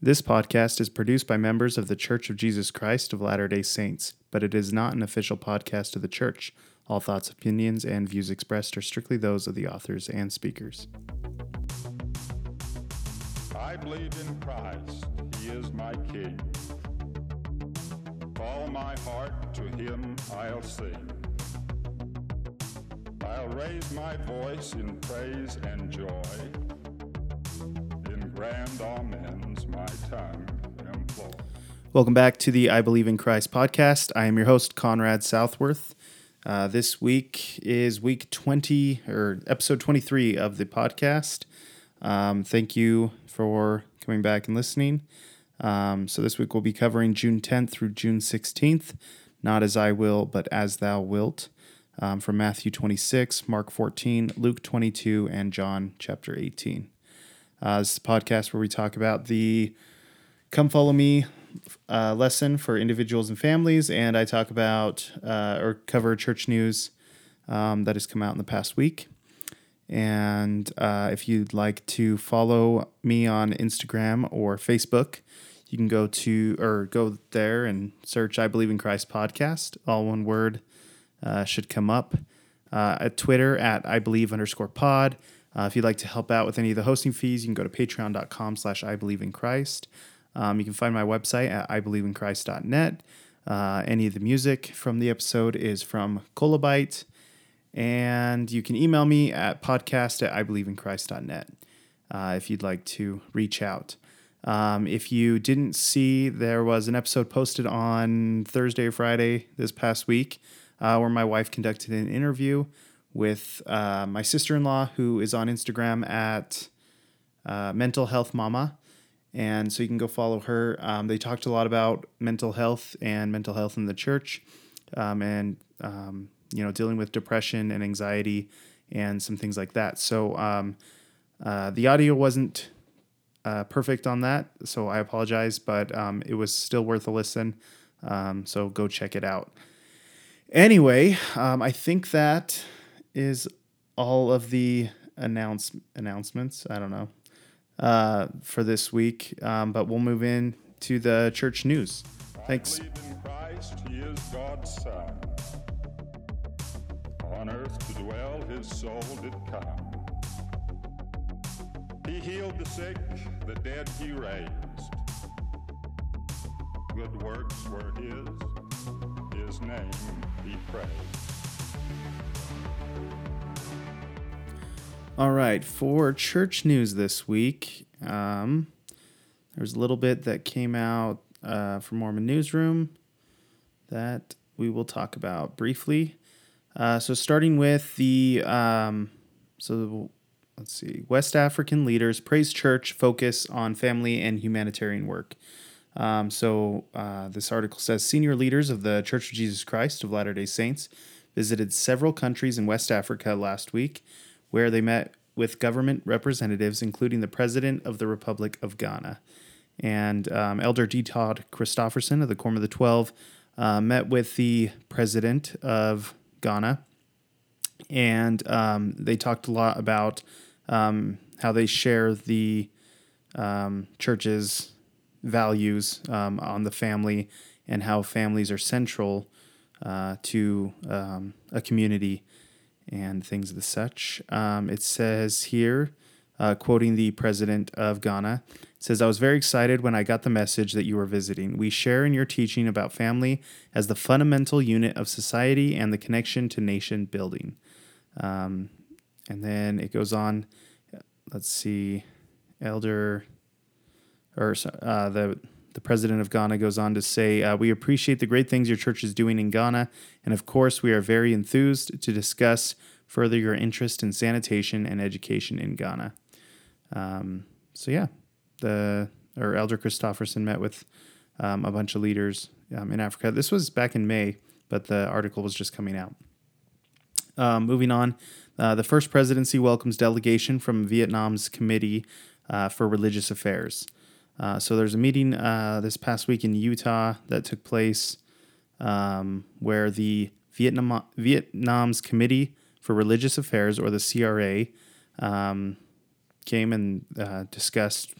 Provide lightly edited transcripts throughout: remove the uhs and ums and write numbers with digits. This podcast is produced by members of The Church of Jesus Christ of Latter-day Saints, but it is not an official podcast of the Church. All thoughts, opinions, and views expressed are strictly those of the authors and speakers. I believe in Christ. He is my King. With all my heart to Him I'll sing. I'll raise my voice in praise and joy. Grand amens my time implore. Welcome back to the I Believe in Christ podcast. I am your host, Conrad Southworth. This week is week 20, or episode 23 of the podcast. Thank you for coming back and listening. So this week we'll be covering June 10th through June 16th, not as I will, but as thou wilt, from Matthew 26, Mark 14, Luke 22, and John chapter 18. This is a podcast where we talk about the Come Follow Me lesson for individuals and families, and I talk about or cover church news that has come out in the past week. And if you'd like to follow me on Instagram or Facebook, you can go there and search I Believe in Christ podcast. All one word should come up. At Twitter at @IBelieve_pod. If you'd like to help out with any of the hosting fees, you can go to patreon.com/IBelieveInChrist. You can find my website at ibelieveinchrist.net. Any of the music from the episode is from Kolobyte. And you can email me at podcast@ibelieveinchrist.net if you'd like to reach out. If you didn't see, there was an episode posted on Thursday or Friday this past week where my wife conducted an interview with my sister-in-law, who is on Instagram at Mental Health Mama. And so you can go follow her. They talked a lot about mental health and mental health in the church and dealing with depression and anxiety and some things like that. So the audio wasn't perfect on that, so I apologize, but it was still worth a listen. So go check it out. Anyway, I think that is all of the announcements, I don't know, for this week, but we'll move in to the church news. Thanks. I believe in Christ, He is God's Son. On earth to dwell, His soul did come. He healed the sick, the dead He raised. Good works were His. His name He praised. All right, for church news this week, there's a little bit that came out from Mormon Newsroom that we will talk about briefly. So starting with the, West African leaders praise church, focus on family and humanitarian work. This article says, senior leaders of the Church of Jesus Christ of Latter-day Saints visited several countries in West Africa last week, where they met with government representatives, including the President of the Republic of Ghana. And Elder D. Todd Christofferson of the Quorum of the 12 met with the President of Ghana, and they talked a lot about how they share the church's values on the family and how families are central to a community and things of the such. It says here, quoting the President of Ghana, it says, "I was very excited when I got the message that you were visiting. We share in your teaching about family as the fundamental unit of society and the connection to nation building." And then it goes on. Let's see, the President of Ghana goes on to say, "We appreciate the great things your church is doing in Ghana, and of course we are very enthused to discuss further your interest in sanitation and education in Ghana." Elder Christofferson met with a bunch of leaders in Africa. This was back in May, but the article was just coming out. Moving on, the First Presidency welcomes delegation from Vietnam's Committee for Religious Affairs. So there's a meeting this past week in Utah that took place where the Vietnam's Committee for Religious Affairs, or the CRA, came and discussed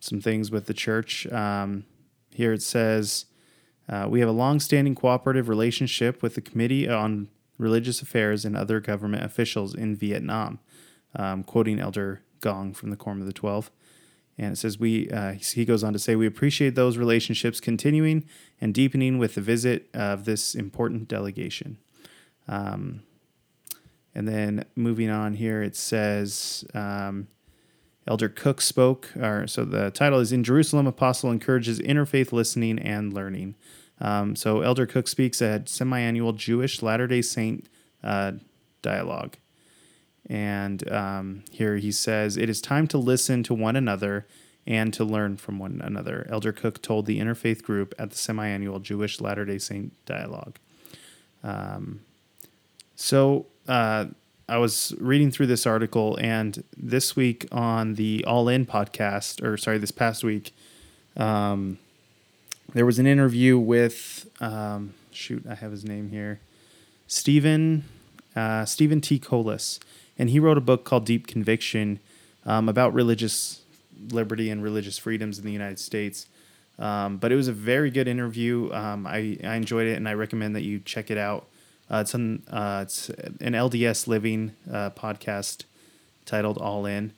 some things with the church. Here it says, we have a long-standing cooperative relationship with the Committee on Religious Affairs and other government officials in Vietnam, quoting Elder Gong from the Quorum of the 12. And it says, he goes on to say, we appreciate those relationships continuing and deepening with the visit of this important delegation. And then moving on here, it says, Elder Cook spoke, so the title is In Jerusalem, Apostle Encourages Interfaith Listening and Learning. So Elder Cook speaks at semi-annual Jewish Latter-day Saint dialogue. And here he says, it is time to listen to one another and to learn from one another, Elder Cook told the interfaith group at the semi-annual Jewish Latter-day Saint dialogue. I was reading through this article, and this week on the All In podcast, this past week, there was an interview with, I have his name here, Stephen T. Colas, and he wrote a book called Deep Conviction about religious liberty and religious freedoms in the United States. But it was a very good interview. I enjoyed it, and I recommend that you check it out. It's an LDS Living podcast titled All In.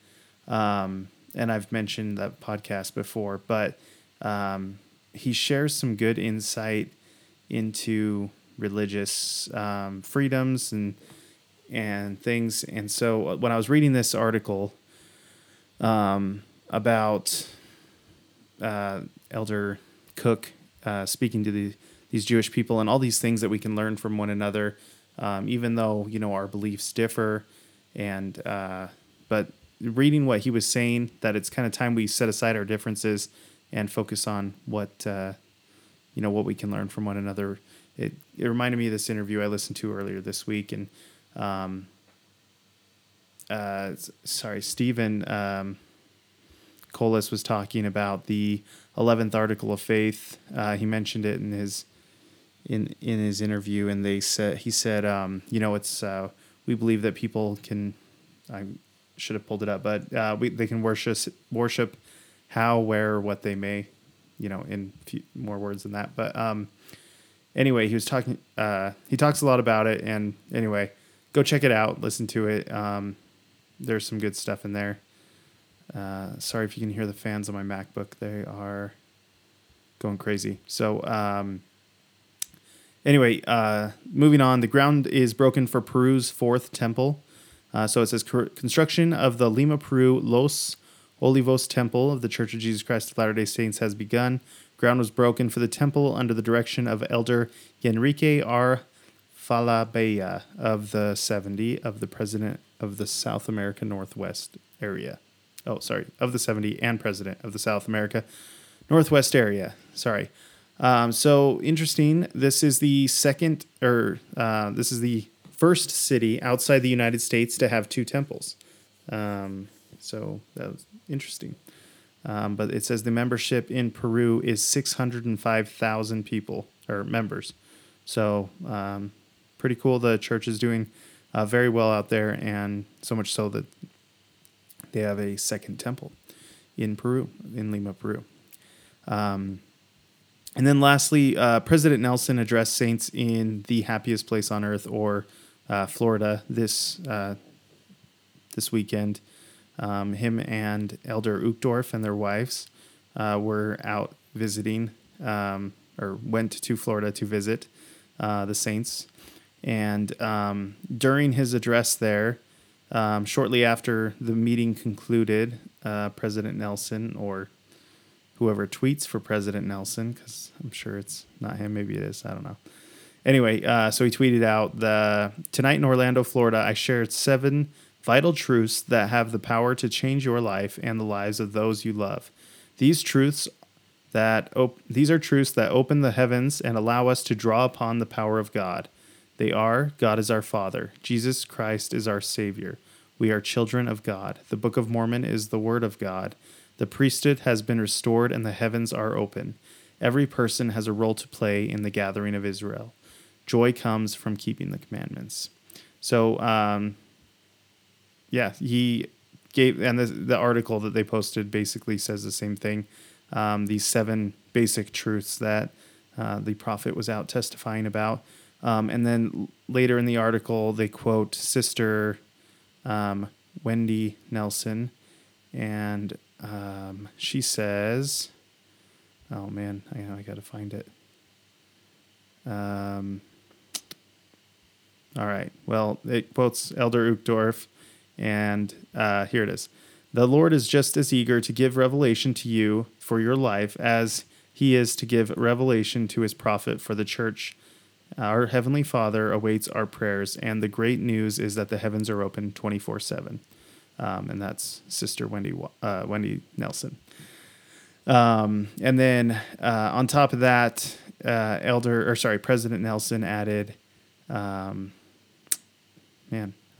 And I've mentioned that podcast before, but he shares some good insight into religious freedoms and things. And so when I was reading this article about Elder Cook speaking to these Jewish people and all these things that we can learn from one another, even though, our beliefs differ, and but reading what he was saying, that it's kind of time we set aside our differences and focus on what we can learn from one another. It reminded me of this interview I listened to earlier this week, and Stephen Colas was talking about the 11th article of faith. He mentioned it in his interview, and he said, it's we believe that people can. I should have pulled it up, but they can worship how, where, what they may, in few more words than that. But anyway, he was talking. He talks a lot about it, and anyway, go check it out, listen to it. There's some good stuff in there. Sorry if you can hear the fans on my MacBook; they are going crazy. So, anyway, moving on. The ground is broken for Peru's fourth temple. So it says construction of the Lima, Peru Los Olivos Temple of the Church of Jesus Christ of Latter-day Saints has begun. Ground was broken for the temple under the direction of Elder Enrique R. Falabella of the 70 of the President of the South America Northwest area. Of the 70 and President of the South America Northwest area. So interesting. This is the first city outside the United States to have two temples. So that was interesting. But it says the membership in Peru is 605,000 people or members. So pretty cool. The church is doing very well out there, and so much so that they have a second temple in Peru, in Lima, Peru. And then lastly, President Nelson addressed saints in the happiest place on earth, or Florida, this weekend. Him and Elder Uchtdorf and their wives were out visiting, or went to Florida to visit the saints. And during his address there, shortly after the meeting concluded, President Nelson, or whoever tweets for President Nelson, because I'm sure it's not him, maybe it is, I don't know. Anyway, so he tweeted out, tonight in Orlando, Florida, I shared 7 vital truths that have the power to change your life and the lives of those you love. These are truths that open the heavens and allow us to draw upon the power of God. They are, God is our Father. Jesus Christ is our Savior. We are children of God. The Book of Mormon is the Word of God. The priesthood has been restored and the heavens are open. Every person has a role to play in the gathering of Israel. Joy comes from keeping the commandments. So, he gave, and the article that they posted basically says the same thing. These seven basic truths that the prophet was out testifying about. And then later in the article, they quote Sister Wendy Nelson. And she says, oh man, I got to find it. All right. Well, it quotes Elder Uchtdorf, and here it is. The Lord is just as eager to give revelation to you for your life as he is to give revelation to his prophet for the church. Our Heavenly Father awaits our prayers, and the great news is that the heavens are open 24/7. And that's Sister Wendy Nelson. And then on top of that, President Nelson added, man,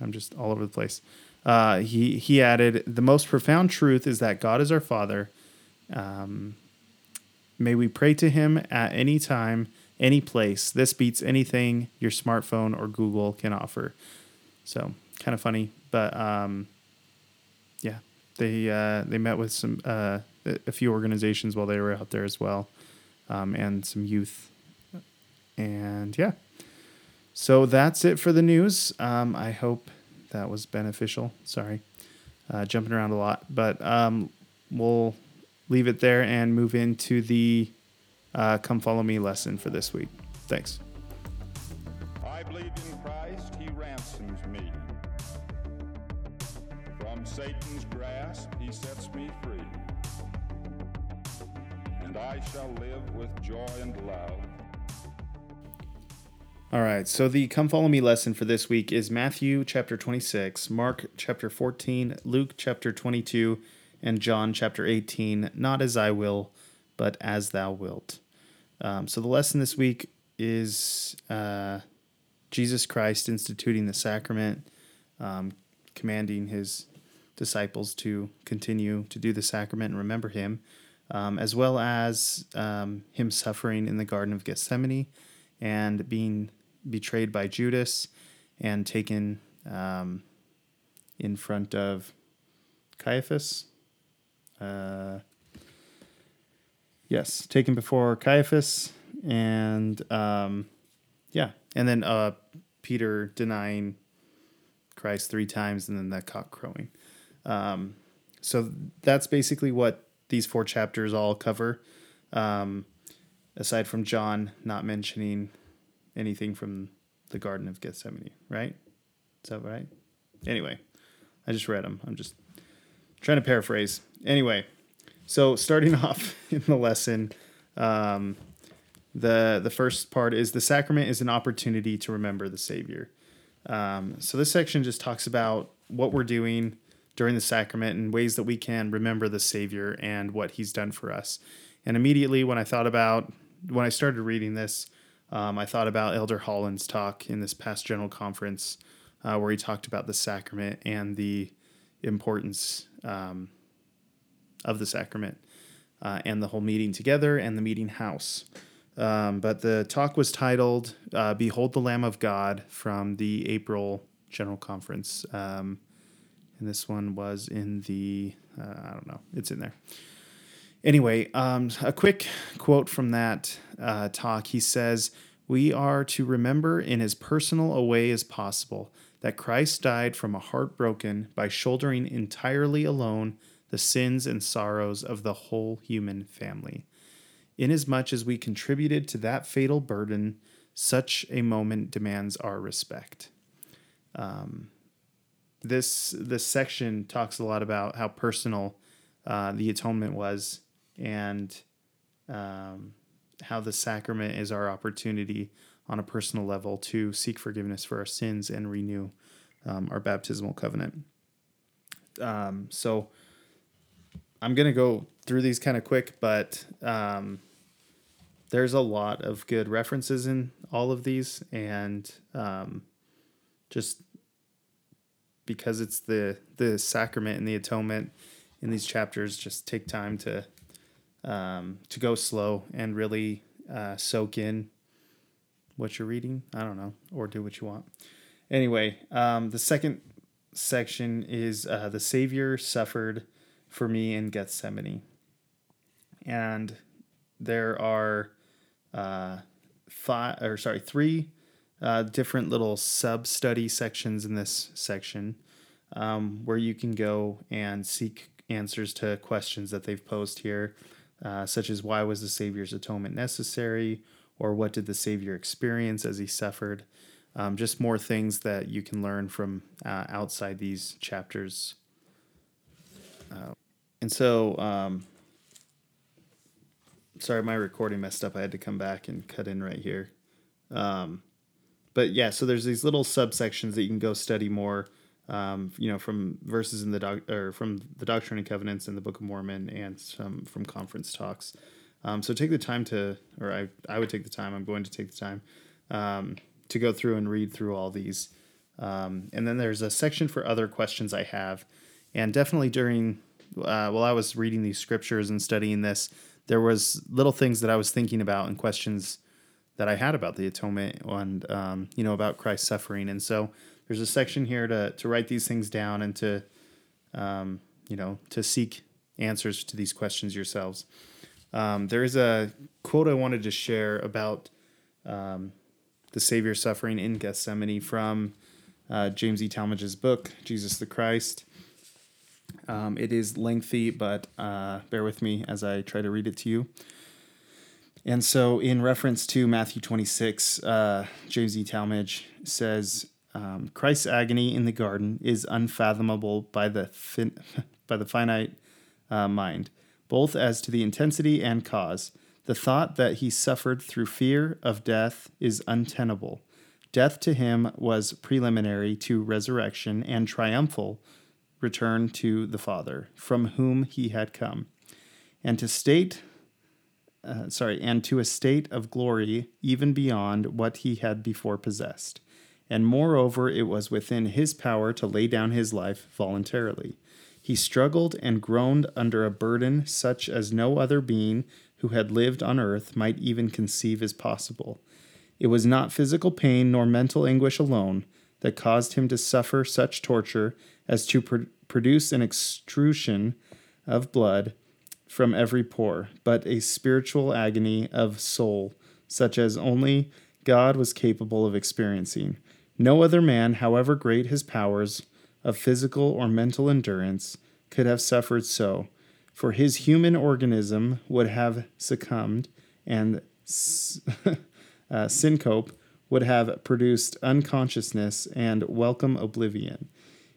I'm just all over the place. He added, the most profound truth is that God is our Father. May we pray to him at any time, any place. This beats anything your smartphone or Google can offer. So kind of funny, but yeah, they met with some a few organizations while they were out there as well, and some youth, and yeah. So that's it for the news. I hope that was beneficial. Sorry, jumping around a lot, but we'll leave it there and move into the Come Follow Me lesson for this week. Thanks. I believe in Christ, he ransoms me. From Satan's grasp, he sets me free. And I shall live with joy and love. All right, so the Come Follow Me lesson for this week is Matthew chapter 26, Mark chapter 14, Luke chapter 22, and John chapter 18, not as I will, but as thou wilt. So the lesson this week is Jesus Christ instituting the sacrament, commanding his disciples to continue to do the sacrament and remember him, as well as him suffering in the Garden of Gethsemane and being betrayed by Judas, and taken in front of Caiaphas. Yes, taken before Caiaphas, and yeah, and then Peter denying Christ three times, and then the cock crowing. So that's basically what these four chapters all cover. Aside from John not mentioning anything from the Garden of Gethsemane, right? Is that right? Anyway, I just read them. I'm just trying to paraphrase. Anyway, so starting off in the lesson, the first part is the sacrament is an opportunity to remember the Savior. So this section just talks about what we're doing during the sacrament and ways that we can remember the Savior and what he's done for us. And immediately when I started reading this, I thought about Elder Holland's talk in this past general conference, where he talked about the sacrament and the importance of the sacrament and the whole meeting together and the meeting house. But the talk was titled Behold the Lamb of God, from the April general conference. And this one was in the, I don't know, it's in there. Anyway, a quick quote from that talk. He says, we are to remember in as personal a way as possible that Christ died from a heart broken by shouldering entirely alone the sins and sorrows of the whole human family. Inasmuch as we contributed to that fatal burden, such a moment demands our respect. This section talks a lot about how personal the atonement was, and how the sacrament is our opportunity on a personal level to seek forgiveness for our sins and renew our baptismal covenant. So I'm going to go through these kind of quick, but there's a lot of good references in all of these. And just because it's the sacrament and the atonement in these chapters, just take time to go slow and really soak in what you're reading. I don't know, or do what you want. Anyway, the second section is the Savior suffered for me in Gethsemane. And there are three different little sub-study sections in this section where you can go and seek answers to questions that they've posed here, such as why was the Savior's atonement necessary, or what did the Savior experience as he suffered? Just more things that you can learn from outside these chapters. Sorry, my recording messed up. I had to come back and cut in right here. But yeah, so there's these little subsections that you can go study more, from verses in from the Doctrine and Covenants and the Book of Mormon and some from conference talks. So take the time to go through and read through all these. And then there's a section for other questions I have. And definitely while I was reading these scriptures and studying this, there was little things that I was thinking about and questions that I had about the atonement and, about Christ's suffering. And so there's a section here to write these things down and to seek answers to these questions yourselves. There is a quote I wanted to share about the Savior suffering in Gethsemane from James E. Talmage's book, Jesus the Christ. It is lengthy, but bear with me as I try to read it to you. And so in reference to Matthew 26, James E. Talmage says, Christ's agony in the garden is unfathomable by the finite mind, both as to the intensity and cause. The thought that he suffered through fear of death is untenable. Death to him was preliminary to resurrection and triumphal return to the Father, from whom he had come, and to a state of glory even beyond what he had before possessed. And moreover, it was within his power to lay down his life voluntarily. He struggled and groaned under a burden such as no other being who had lived on earth might even conceive as possible. It was not physical pain nor mental anguish alone that caused him to suffer such torture as to produce an extrusion of blood from every pore, but a spiritual agony of soul, such as only God was capable of experiencing. No other man, however great his powers of physical or mental endurance, could have suffered so, for his human organism would have succumbed, and syncope would have produced unconsciousness and welcome oblivion.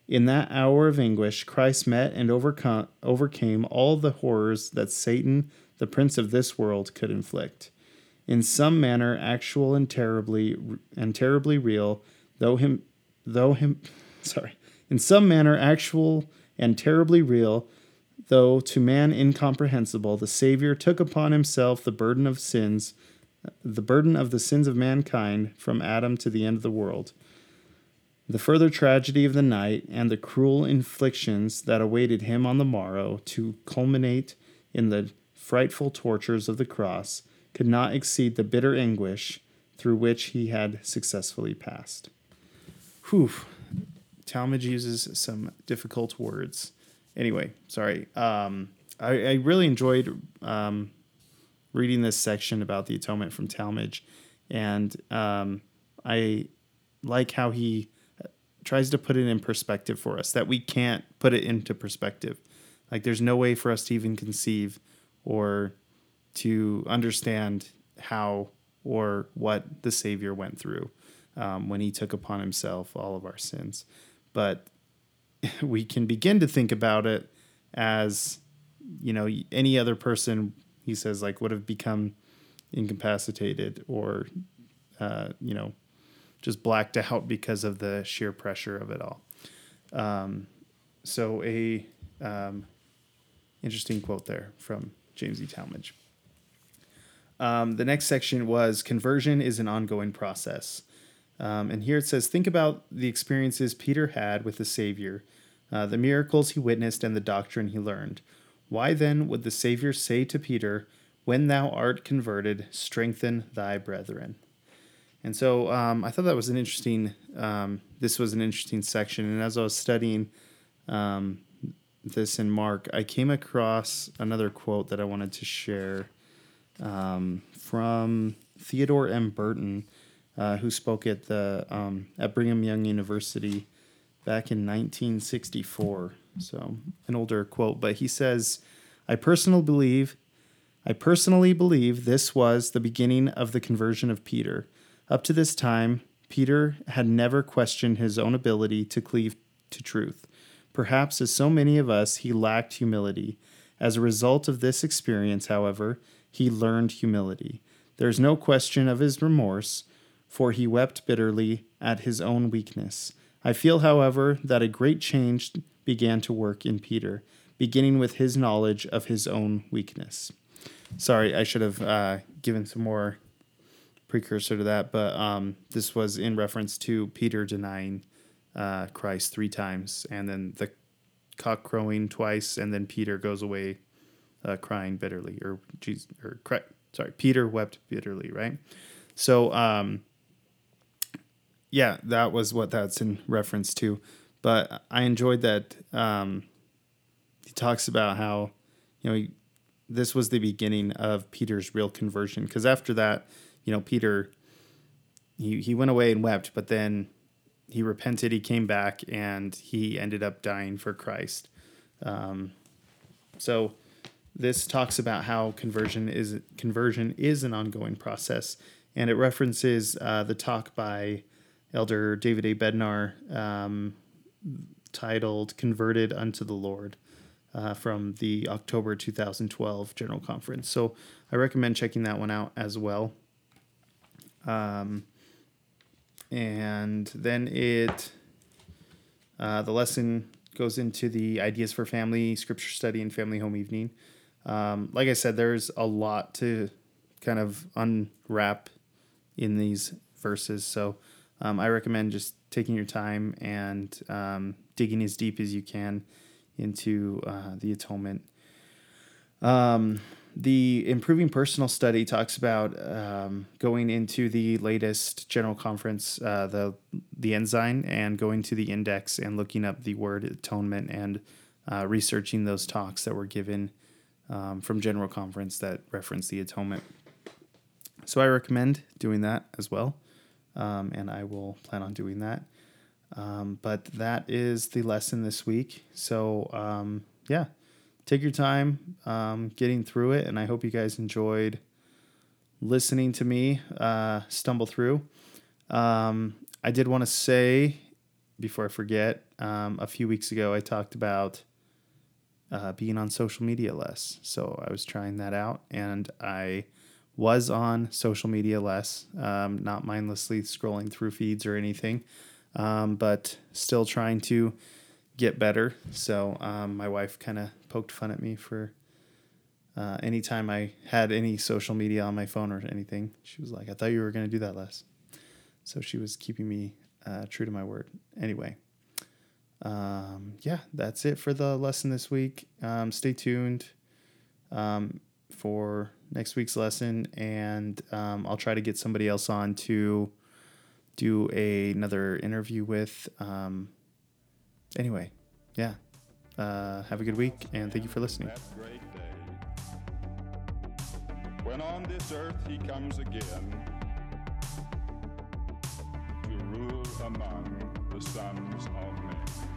In that hour of anguish, Christ met and overcame all the horrors that Satan, the prince of this world, could inflict. In some manner, actual and terribly real, in some manner, actual and terribly real, though to man incomprehensible, the Savior took upon himself the burden of the sins of mankind from Adam to the end of the world. The further tragedy of the night and the cruel inflictions that awaited him on the morrow to culminate in the frightful tortures of the cross could not exceed the bitter anguish through which he had successfully passed. Whew. Talmage uses some difficult words. Anyway, sorry. I really enjoyed reading this section about the atonement from Talmage, and I like how he tries to put it in perspective for us, that we can't put it into perspective. Like, there's no way for us to even conceive or to understand how or what the Savior went through when he took upon himself all of our sins. But we can begin to think about it as, any other person, he says, like, would have become incapacitated or, just blacked out because of the sheer pressure of it all. So a interesting quote there from James E. Talmage. The next section was conversion is an ongoing process. And here it says, think about the experiences Peter had with the Savior, the miracles he witnessed and the doctrine he learned. Why then would the Savior say to Peter, when thou art converted, strengthen thy brethren? And so I thought that was an interesting, this was an interesting section. And as I was studying this in Mark, I came across another quote that I wanted to share from Theodore M. Burton, who spoke at the at Brigham Young University back in 1964. So an older quote, but he says, I personally believe this was the beginning of the conversion of Peter. Up to this time, Peter had never questioned his own ability to cleave to truth. Perhaps, as so many of us, he lacked humility. As a result of this experience, however, he learned humility. There is no question of his remorse, for he wept bitterly at his own weakness. I feel, however, that a great change began to work in Peter, beginning with his knowledge of his own weakness. Sorry, I should have given some more precursor to that, but this was in reference to Peter denying Christ three times, and then the cock crowing twice, and then Peter goes away crying bitterly, Peter wept bitterly, right? So, yeah, that was what that's in reference to. But I enjoyed that he talks about how, you know, this was the beginning of Peter's real conversion, because after that, you know, Peter, he went away and wept, but then he repented, he came back, and he ended up dying for Christ. So this talks about how conversion is an ongoing process, and it references the talk by Elder David A. Bednar titled "Converted Unto the Lord" from the October 2012 General Conference. So I recommend checking that one out as well. And then the lesson goes into the ideas for family, scripture study, and family home evening. Like I said, there's a lot to kind of unwrap in these verses. So I recommend just taking your time and digging as deep as you can into the atonement. The Improving Personal Study talks about going into the latest General Conference, the Ensign, and going to the index and looking up the word atonement and researching those talks that were given from General Conference that reference the atonement. So I recommend doing that as well, and I will plan on doing that. But that is the lesson this week. So, yeah. Take your time getting through it, and I hope you guys enjoyed listening to me stumble through. I did want to say, before I forget, a few weeks ago I talked about being on social media less. So I was trying that out, and I was on social media less, not mindlessly scrolling through feeds or anything, but still trying to get better. So my wife kind of poked fun at me for any time I had any social media on my phone or anything. She was like, I thought you were going to do that less. So she was keeping me true to my word. Anyway, yeah, that's it for the lesson this week. Stay tuned for next week's lesson, and I'll try to get somebody else on to do another interview with. Anyway, yeah, have a good week, and thank you for listening. That great day, when on this earth he comes again to rule among the sons of men.